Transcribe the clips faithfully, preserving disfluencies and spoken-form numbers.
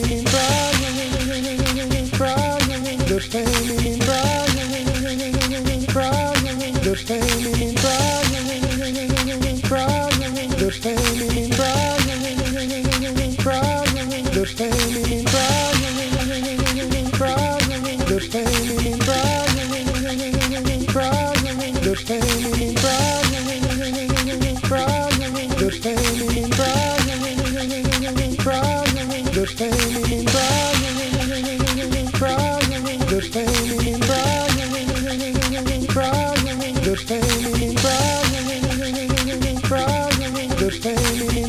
pain in crying, crying, the pain in crying, crying, the pain in crying, crying, the pain in crying, crying, the pain in crying, crying, the pain in crying, crying, the pain in crying, crying, the pain in crying. The pain in crying, crying, the pain in crying, crying, the pain in crying, crying, the pain in crying, crying, the pain in crying, crying, the pain in crying, crying, the pain in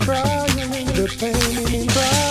crying, crying, the pain in crying,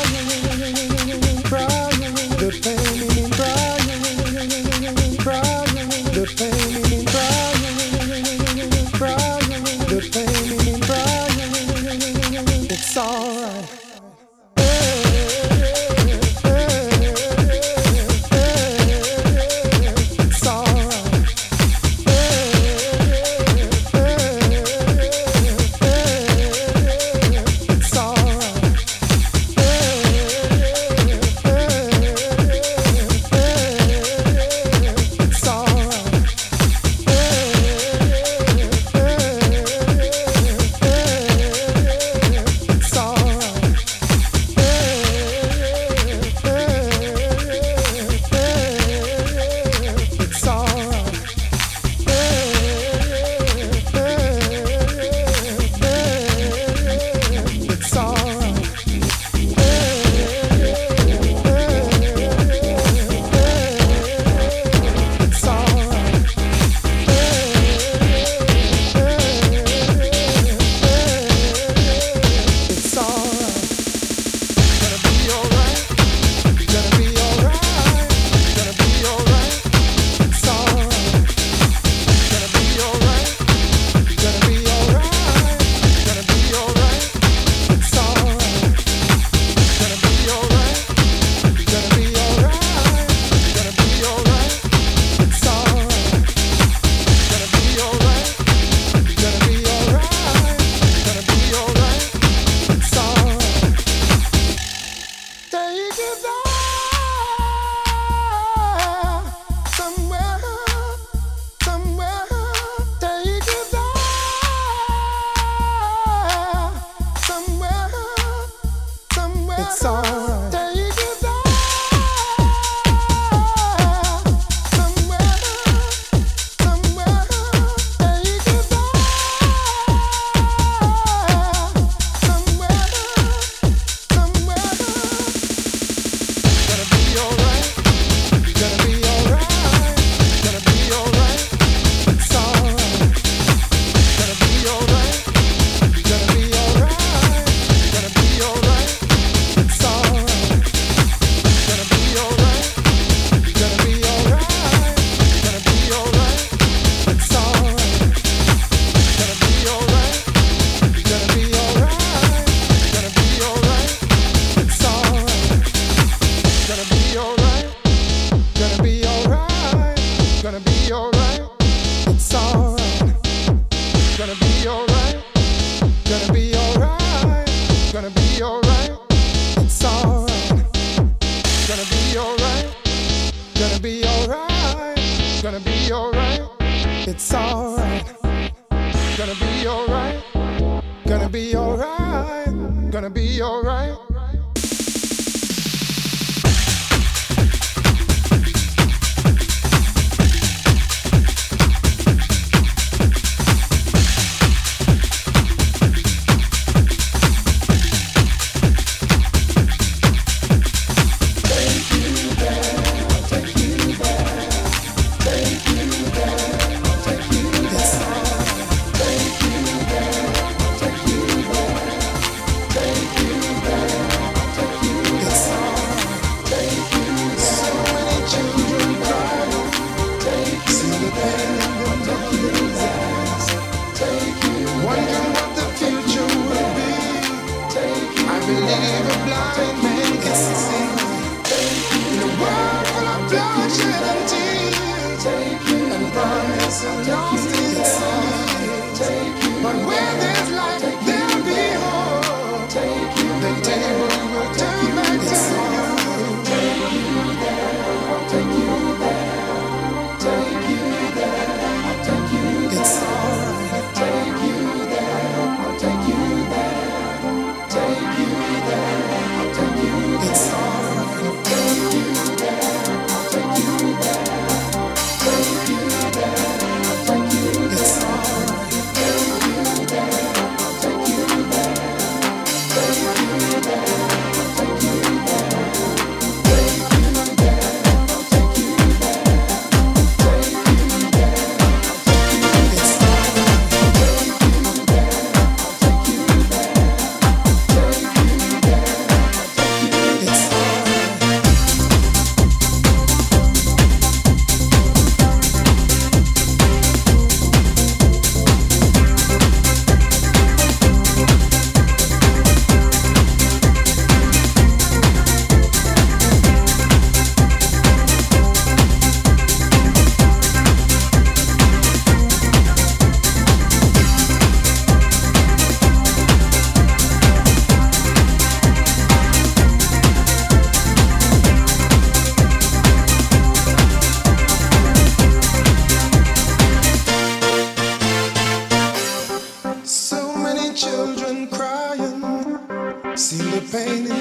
it's alright. But where there's life, there'll be hope. Take you, the table.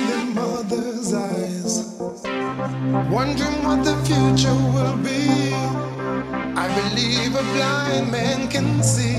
their mother's eyes, wondering what the future will be. I believe a blind man can see.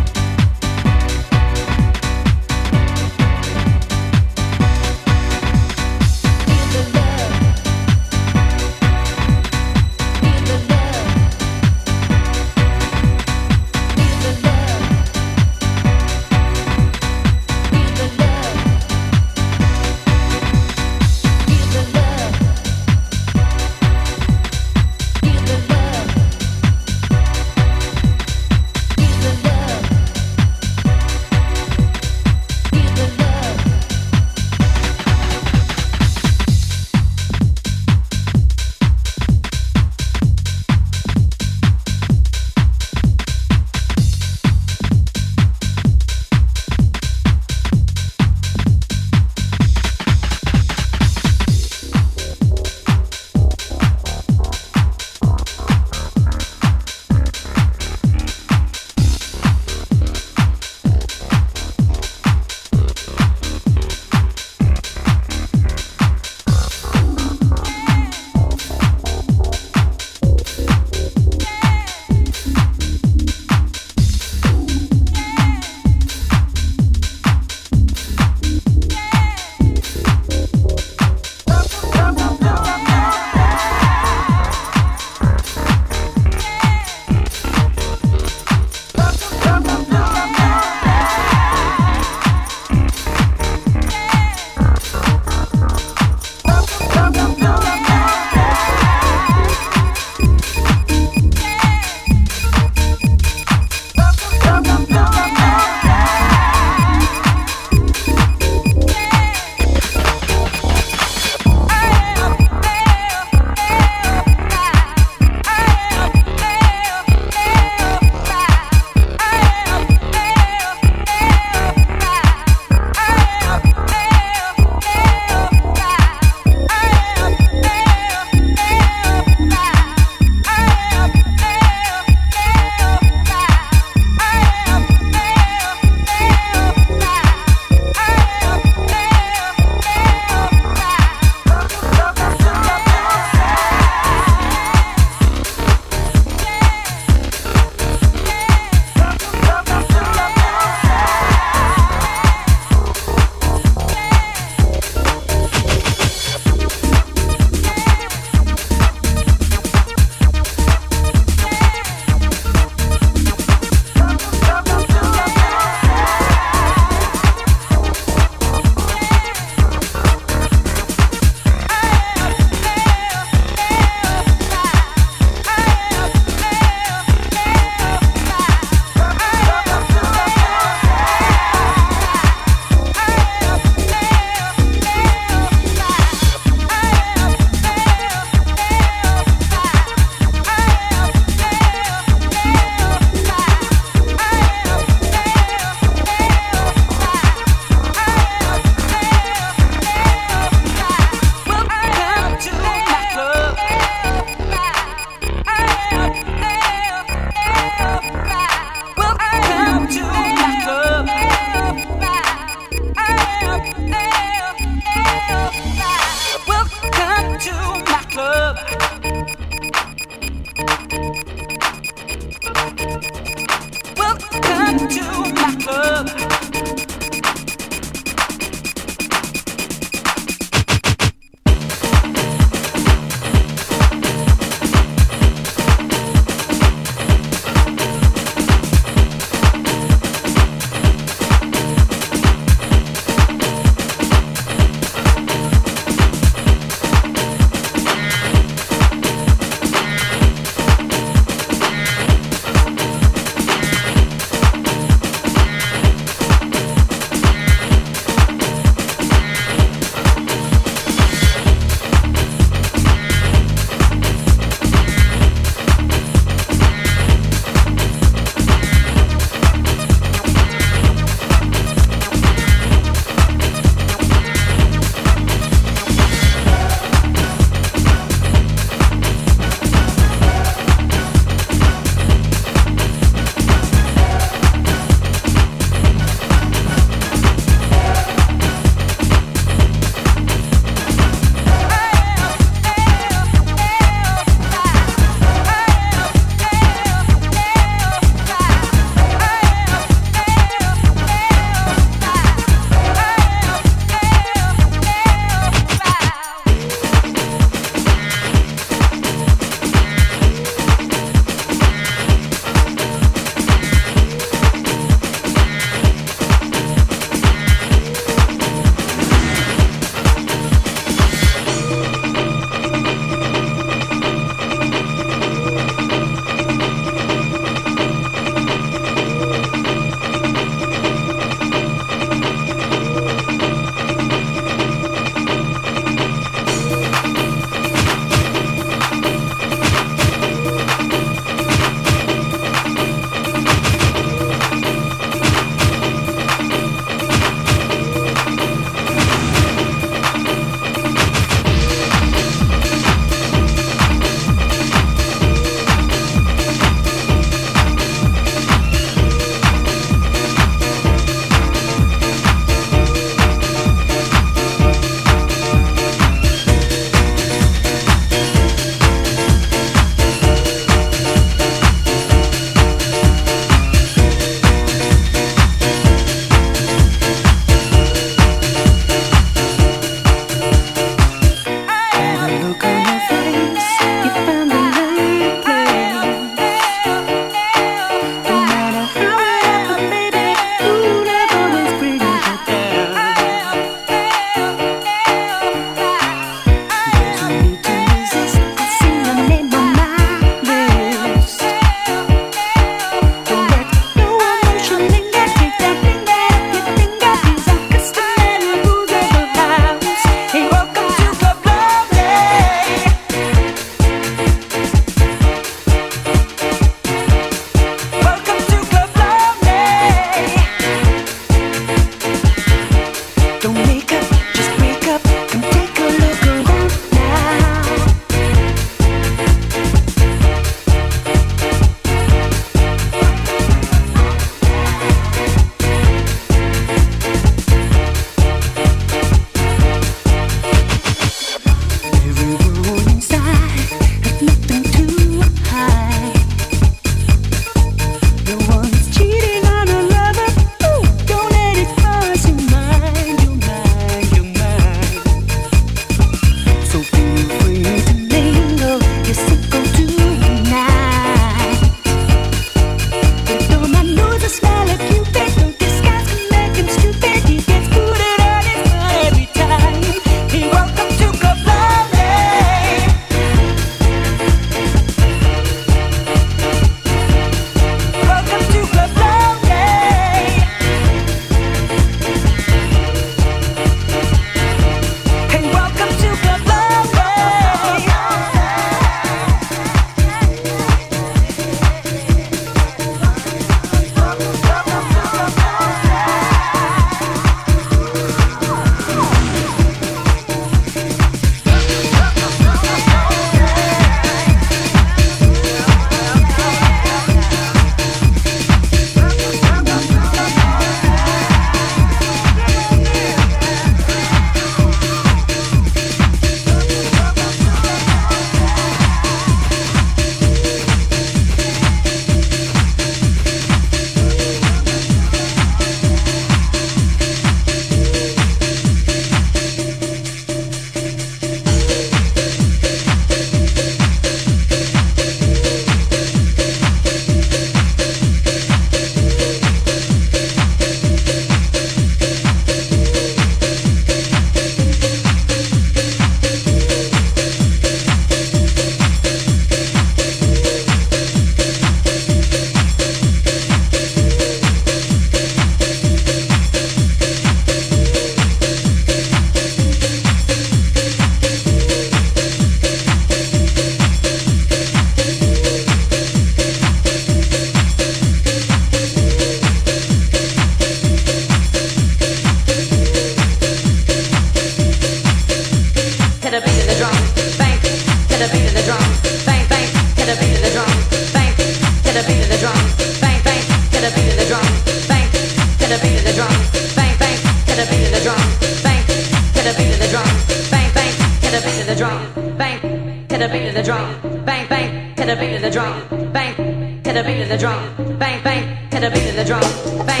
bang, to the beat of the drum, bang, bang, to the beat of the drum, bang,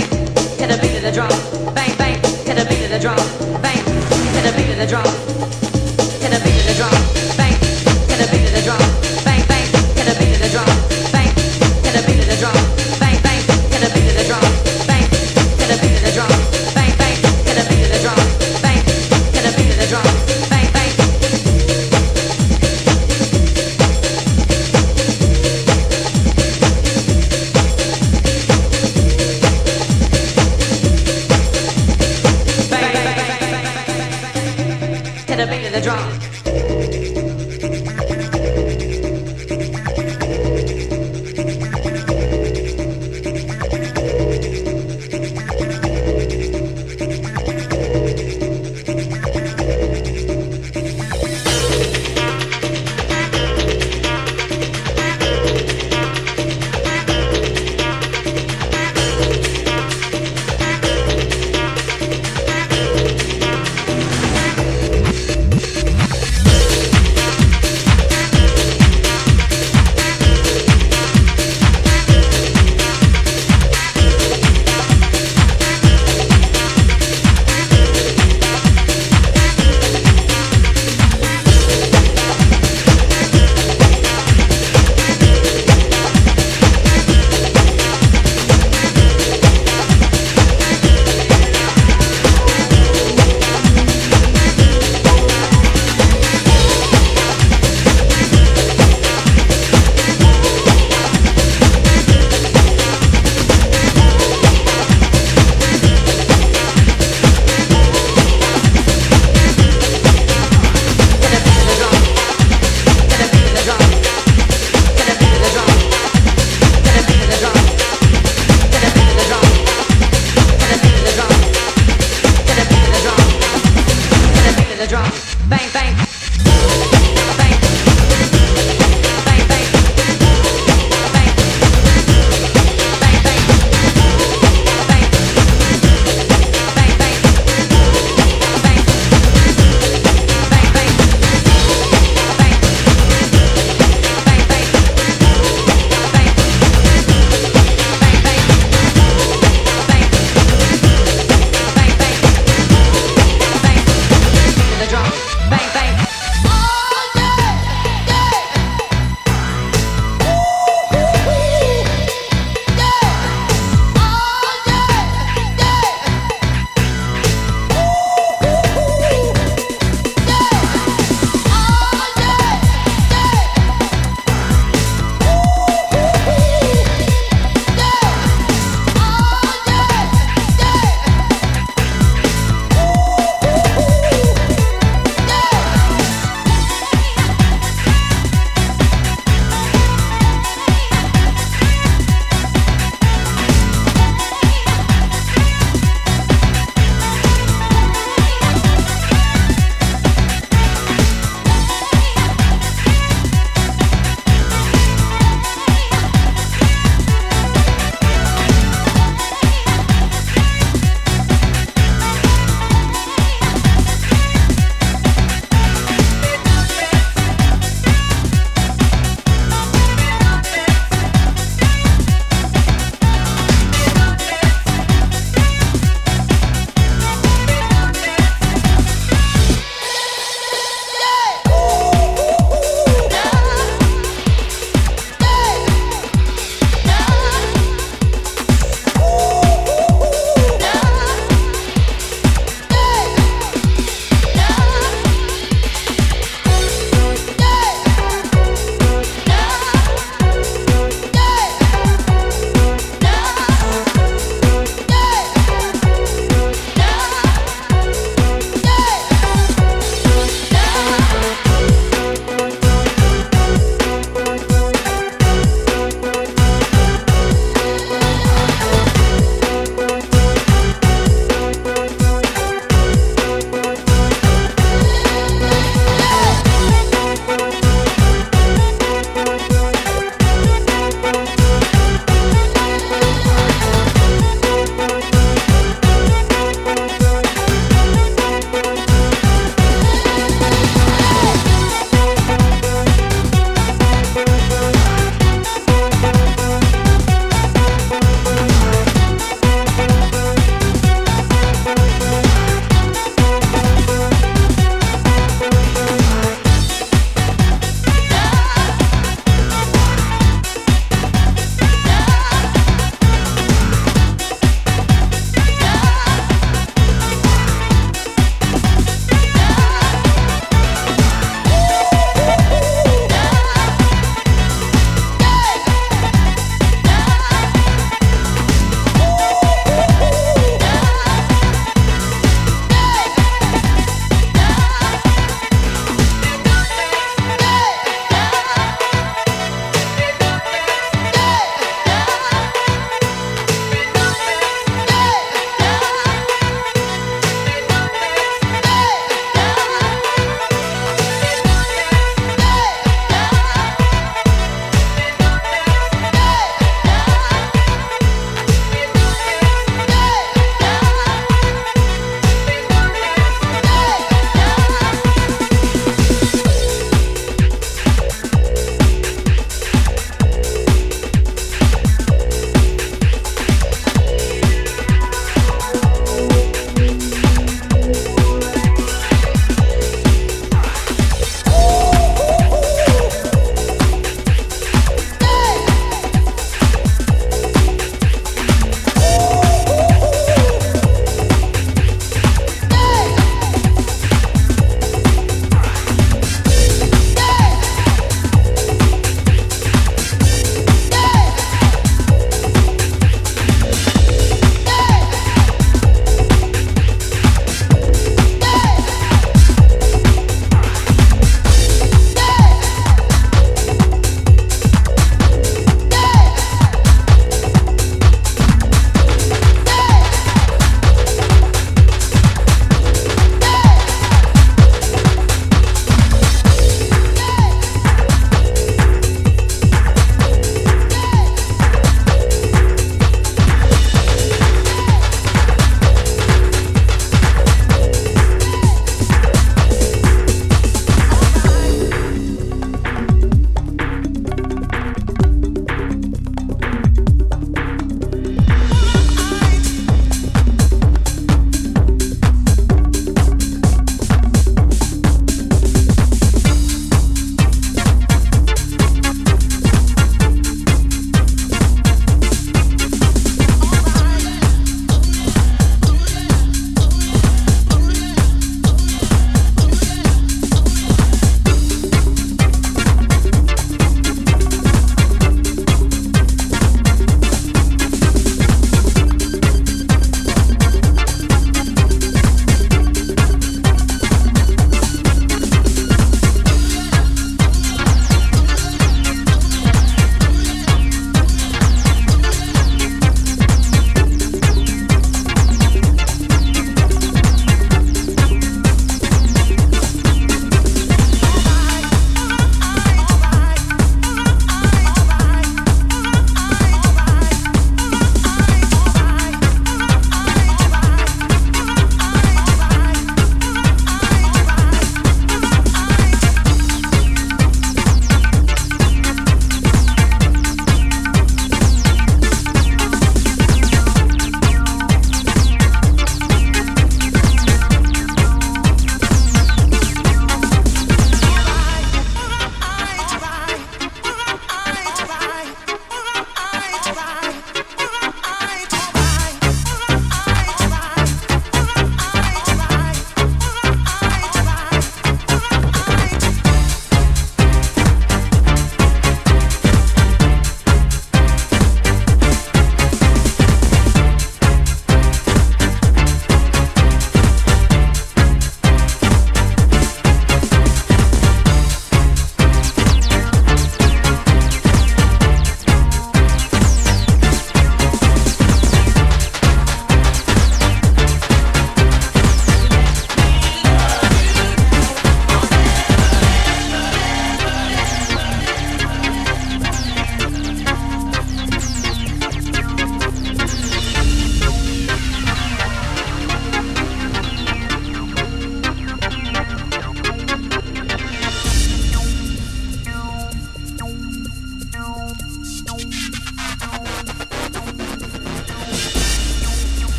to the beat of the drum, bang, bang, to the beat of the drum, bang, to the beat of the drum, to the beat of the drum, bang, to the beat of the drum, bang, bang, to the beat of the drum, bang, to the beat of the drum, bang, bang, to the beat of the drum, bang, to the beat of the drum, bang, bang, to the beat of the drum, bang, to the beat of the drum.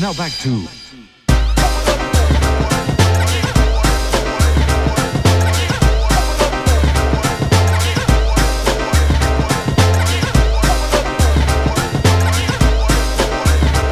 Now back to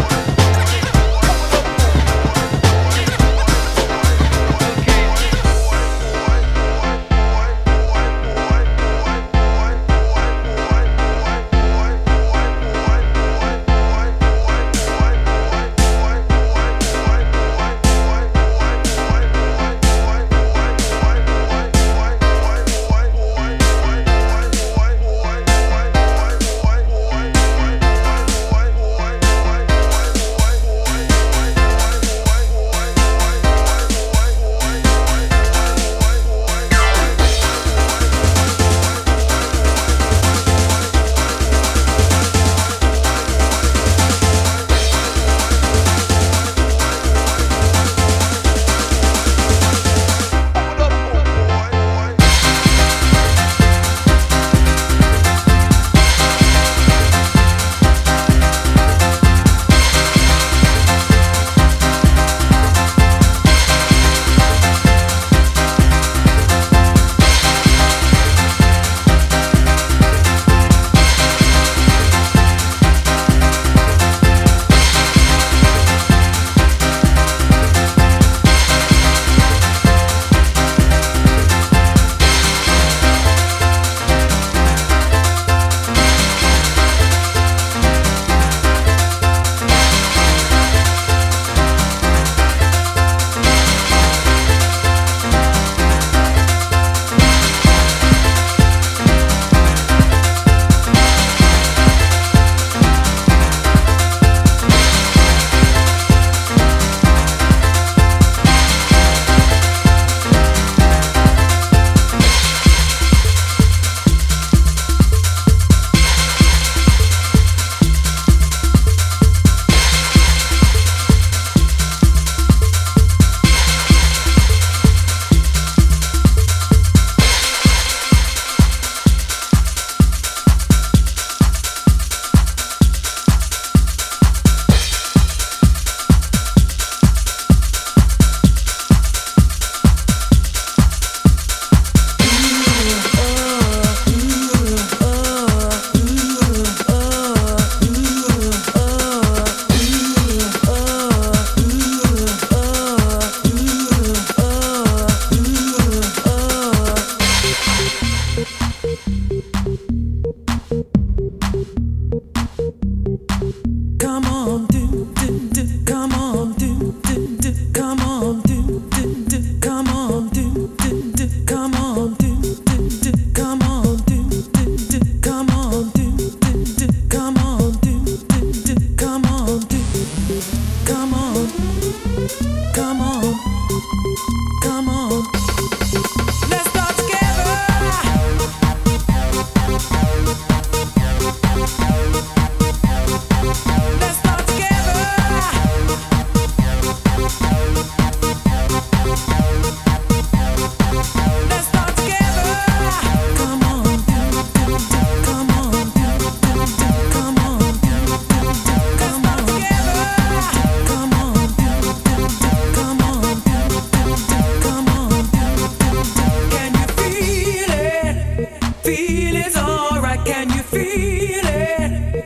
feel it's alright, can you feel it?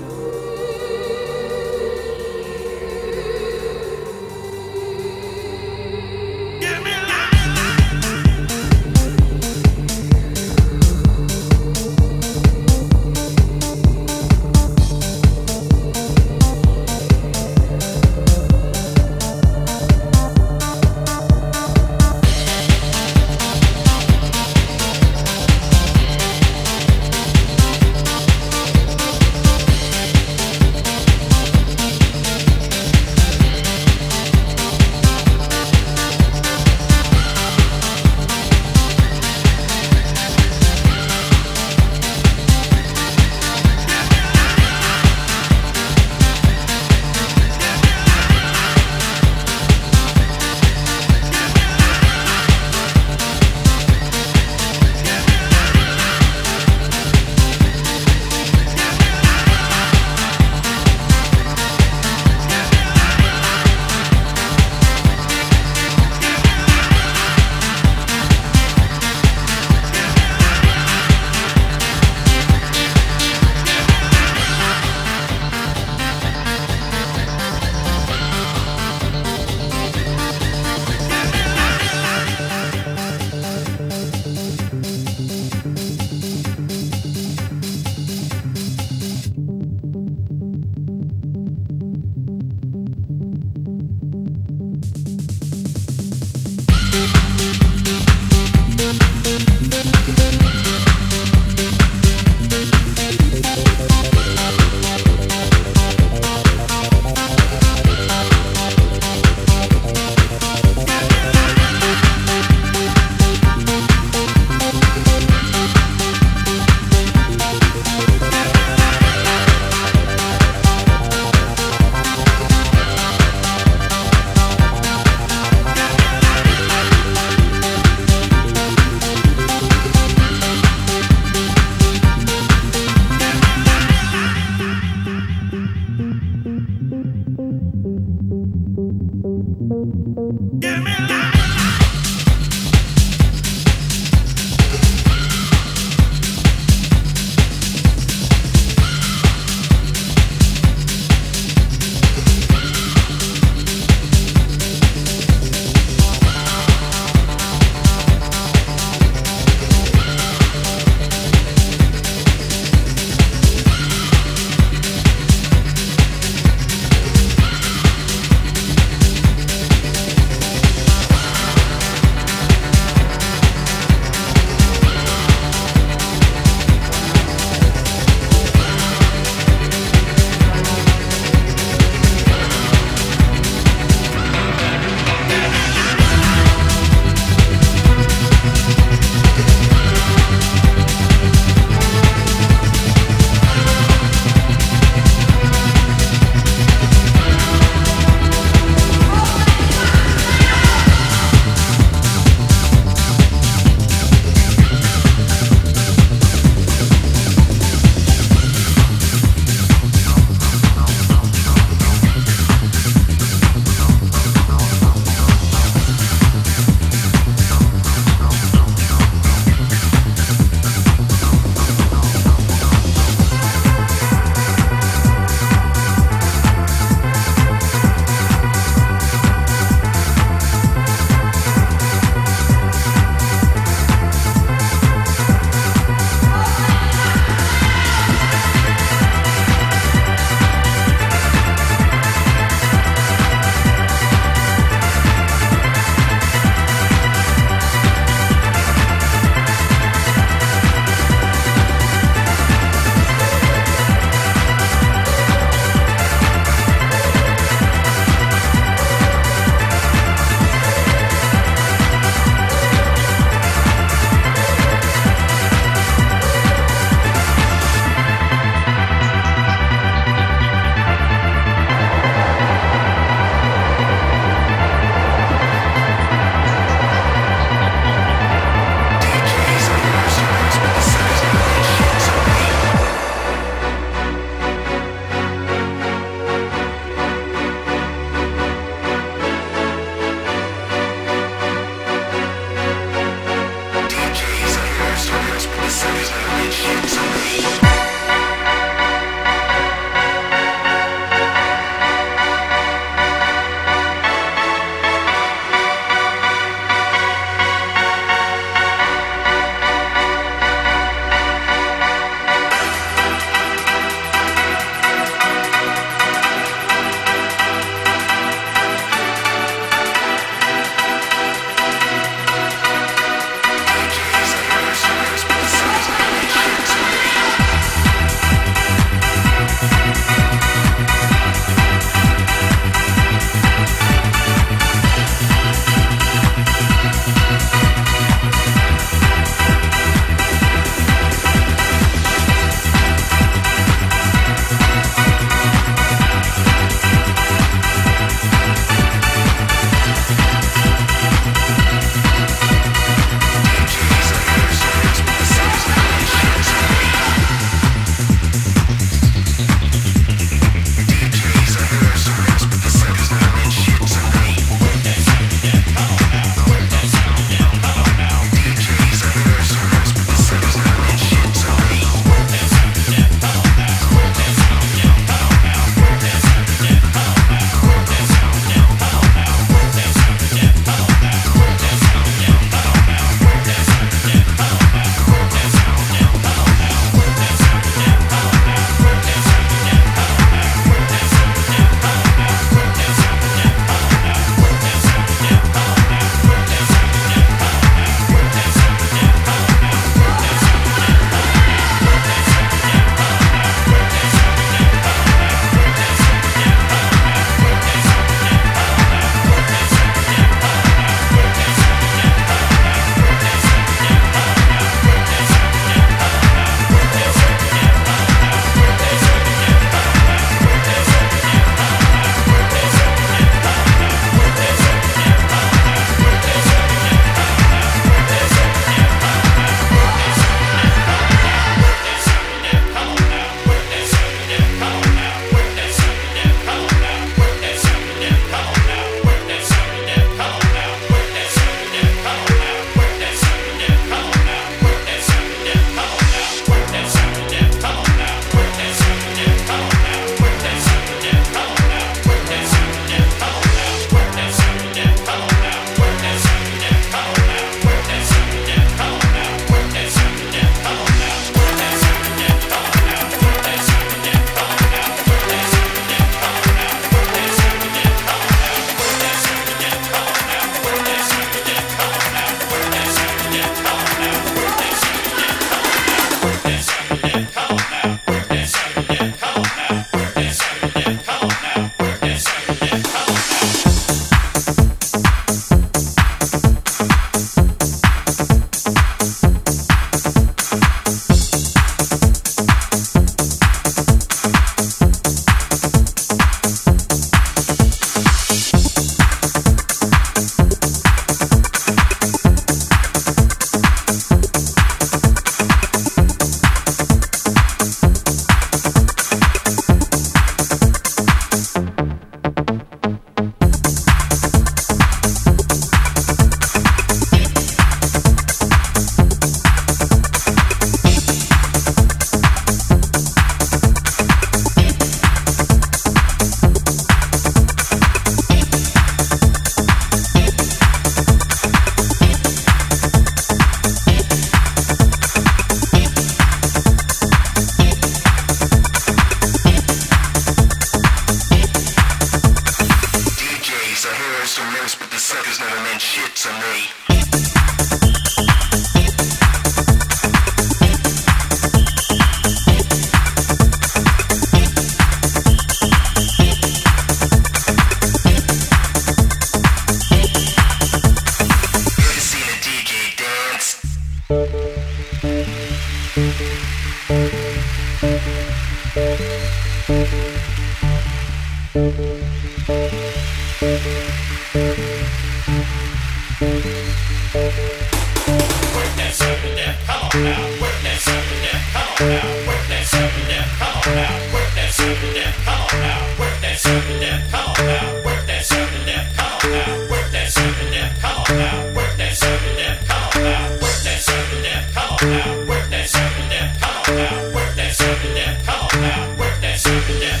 now, work that circle down. Come on now, work that circle down. Come on now, work that circle down. Come on now, work that circle down. Come on now, work that circle down. Come on now, work that circle down. Come on now, work that circle down. Come on now, work that circle down. Come on now, work that circle down. Come on now, work that circle down. Come on now, work that circle down.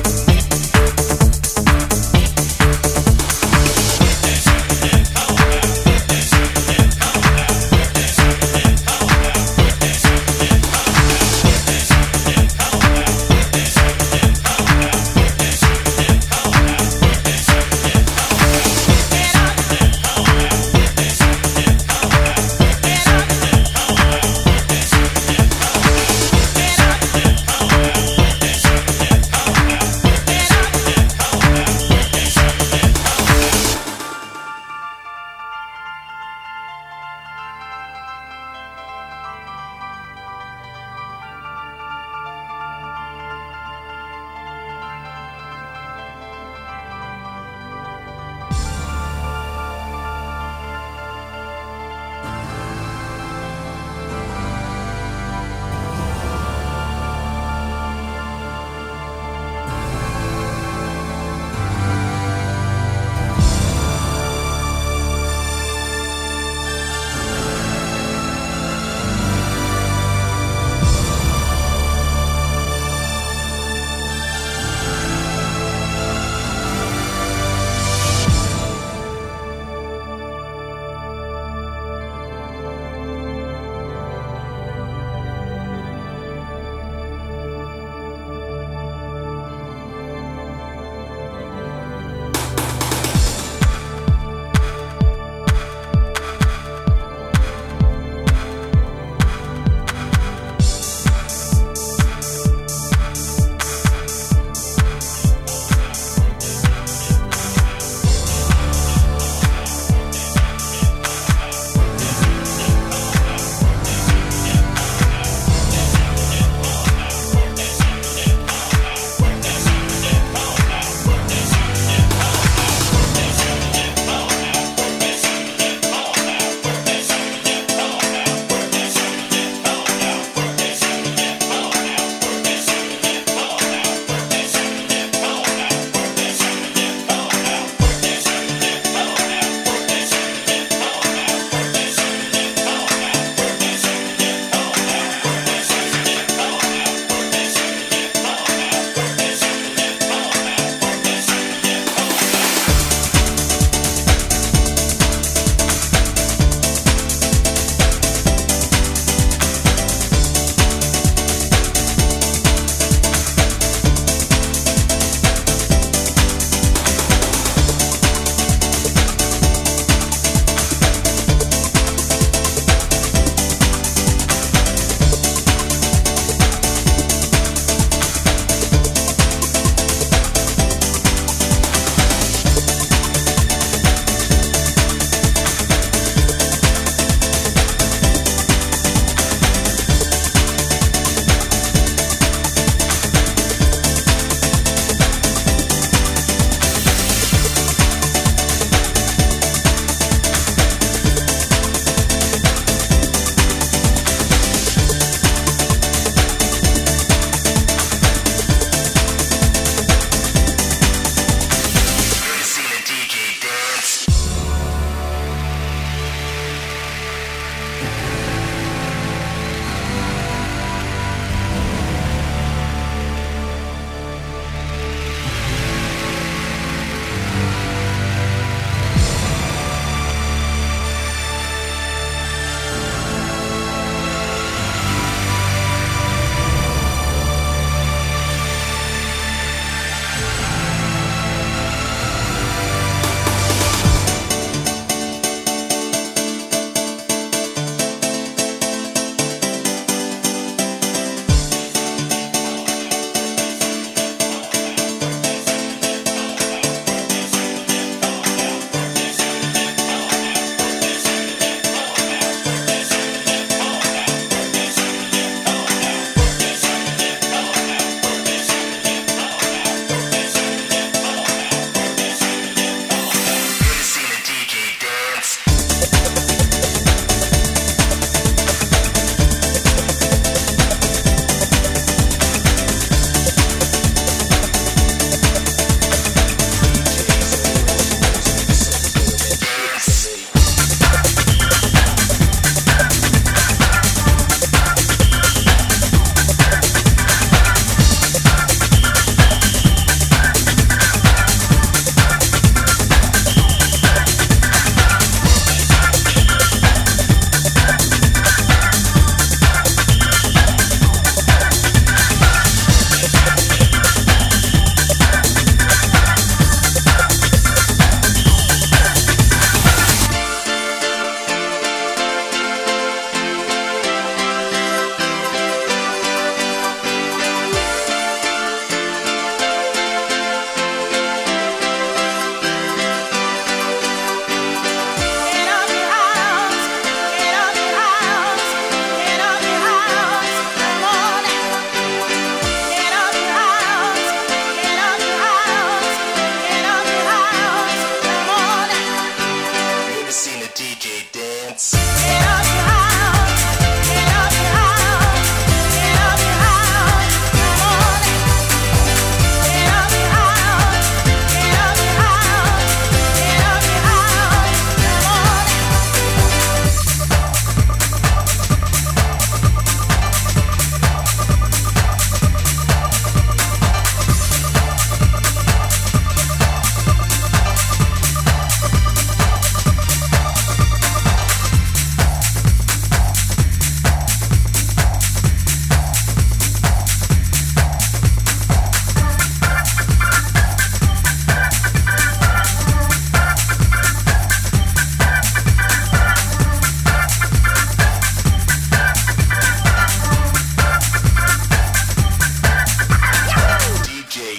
We'll be right back.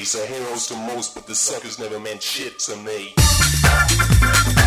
days. A hero's to most, but the suckers never meant shit to me.